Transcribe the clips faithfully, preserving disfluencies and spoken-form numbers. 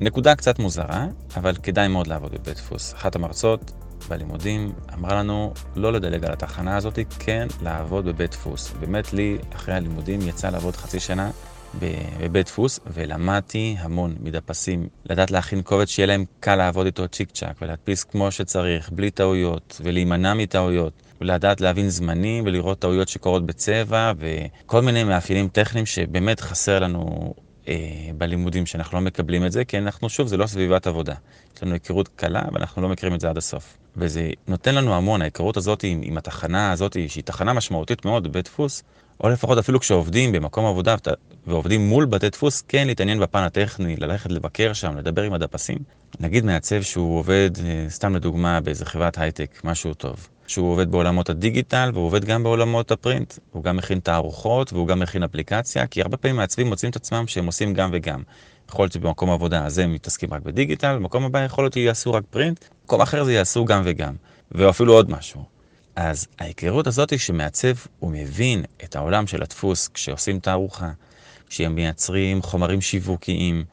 נקודה קצת מוזרה, אבל כדאי מאוד לעבוד בבית דפוס. אחת המרצות בלימודים אמרה לנו לא לדלג על התחנה הזאת, כן לעבוד בבית דפוס. באמת לי אחרי הלימודים יצא לעבוד חצי שנה בבית דפוס, ולמדתי המון מדפסים, לדעת להכין קובץ שיהיה להם קל לעבוד איתו צ'יק צ'ק, ולהדפיס כמו שצריך, בלי טעויות, ולהימנע מטעויות, ולדעת להבין זמנים, ולראות טעויות שקורות בצבע, וכל מיני מאפיינים טכניים שבאמת חסר לנו בלימודים, שאנחנו לא מקבלים את זה, כי אנחנו, שוב, זה לא סביבת עבודה. יש לנו היכרות קלה, אבל אנחנו לא מכירים את זה עד הסוף. וזה נותן לנו המון, ההיכרות הזאת עם, עם התחנה הזאת, שהיא תחנה משמעותית מאוד בבית דפוס, או לפחות אפילו כשעובדים במקום עבודה ועובדים מול בתי דפוס, כן להתעניין בפן הטכני, ללכת לבקר שם, לדבר עם הדפסים. נגיד מעצב שהוא עובד, סתם לדוגמה, באיזה חברת הייטק, משהו טוב. שהוא עובד בעולמות הדיגיטל, והוא עובד גם בעולמות הפרינט. הוא גם מכין תערוכות, והוא גם מכין אפליקציה, כי הרבה פעמים מעצבים מוצאים את עצמם שהם עושים גם וגם. יכול להיות שבמקום עבודה הזה הם מתעסקים רק בדיגיטל, במקום הבא יכול להיות שיעשו רק פרינט, במקום אחר זה יעשו גם וגם, ואפילו עוד משהו. אז ההיכרות הזאת היא שמעצב ומבין את העולם של הדפוס כשעושים תערוכה, כשהם מייצרים חומרים שיווקיים,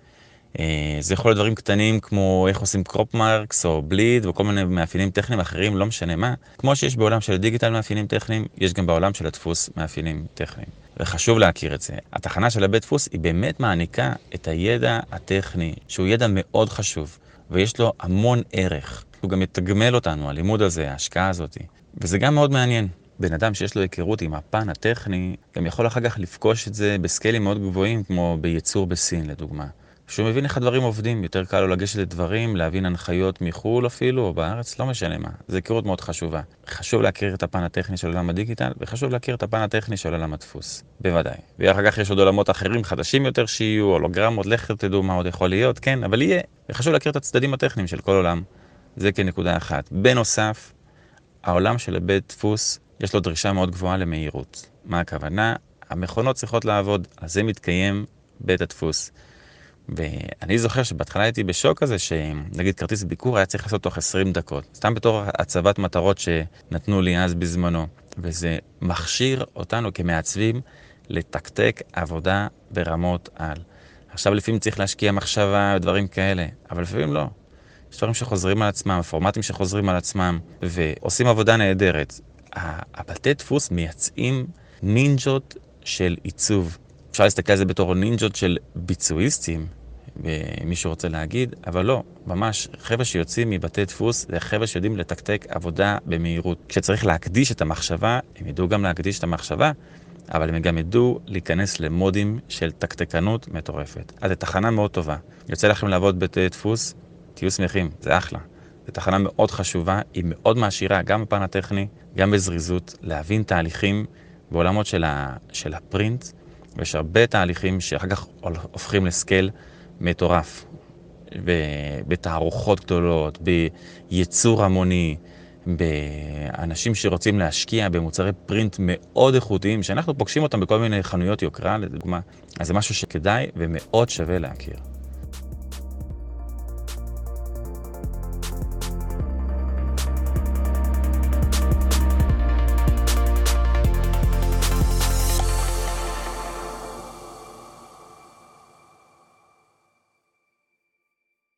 זה יכול להיות דברים קטנים כמו איך עושים קרופ מרקס או בליד וכל מיני מאפיינים טכניים אחרים, לא משנה מה. כמו שיש בעולם של הדיגיטל מאפיינים טכניים, יש גם בעולם של הדפוס מאפיינים טכניים. וחשוב להכיר את זה. התחנה של הבית דפוס היא באמת מעניקה את הידע הטכני, שהוא ידע מאוד חשוב, ויש לו המון ערך. הוא גם יתגמל אותנו, הלימוד הזה, ההשקעה הזאת. וזה גם מאוד מעניין. בן אדם שיש לו היכרות עם הפן הטכני, גם יכול אחר כך לפגוש את זה בסקלים מאוד גבוהים, כמו בייצור בסין, לדוגמה. שהוא מבין איך הדברים עובדים, יותר קל לו לגשת לדברים, להבין הנחיות מחול אפילו, או בארץ, לא משנה מה. זו היכרות מאוד חשובה. חשוב להכיר את הפן הטכני של עולם הדיגיטל, וחשוב להכיר את הפן הטכני של עולם הדפוס. בוודאי. ואחר כך יש עוד עולמות אחרים חדשים יותר שיהיו, הולוגרמות, לך תדעו מה עוד יכול להיות, כן, אבל יהיה. וחשוב להכיר את הצדדים הטכניים של כל עולם. זה כנקודה אחת. בנוסף, העולם של הבית דפוס, יש לו דרישה מאוד גבוהה למהירות. מה הכוונה? המכונות צריכות לעבוד, אז זה מתקיים בית הדפוס. ואני זוכר שבהתחלה הייתי בשוק הזה שנגיד כרטיס ביקור היה צריך לעשות תוך עשרים דקות, סתם בתור הצבת מטרות שנתנו לי אז בזמנו, וזה מכשיר אותנו כמעצבים לתקתק עבודה ברמות על. עכשיו לפעמים צריך להשקיע מחשבה ודברים כאלה, אבל לפעמים לא. יש דברים שחוזרים על עצמם, פורמטים שחוזרים על עצמם, ועושים עבודה נהדרת. הבתי דפוס מייצאים נינג'ות של עיצוב. אפשר להסתכל על זה בתור נינג'ות של ביצועיסטים, מישהו רוצה להגיד, אבל לא, ממש חבר'ה שיוצאים מבתי דפוס, זה חבר'ה שיודעים לתקתק עבודה במהירות. כשצריך להקדיש את המחשבה, הם ידעו גם להקדיש את המחשבה, אבל הם גם ידעו להיכנס למודים של תקתקנות מטורפת. אז זו תחנה מאוד טובה. יוצא לכם לעבוד בתי דפוס, תהיו שמחים, זה אחלה. זו תחנה מאוד חשובה, היא מאוד מעשירה, גם בפן הטכני, גם בזריזות, להבין תהליכים בעולמות של, ה... של הפרינט, ויש הרבה תהליכים שאחר כך הופכים לסקל מטורף, בתערוכות גדולות, בייצור המוני, באנשים שרוצים להשקיע במוצרי פרינט מאוד איכותיים, שאנחנו פוגשים אותם בכל מיני חנויות יוקרה, לדוגמה. אז זה משהו שכדאי ומאוד שווה להכיר.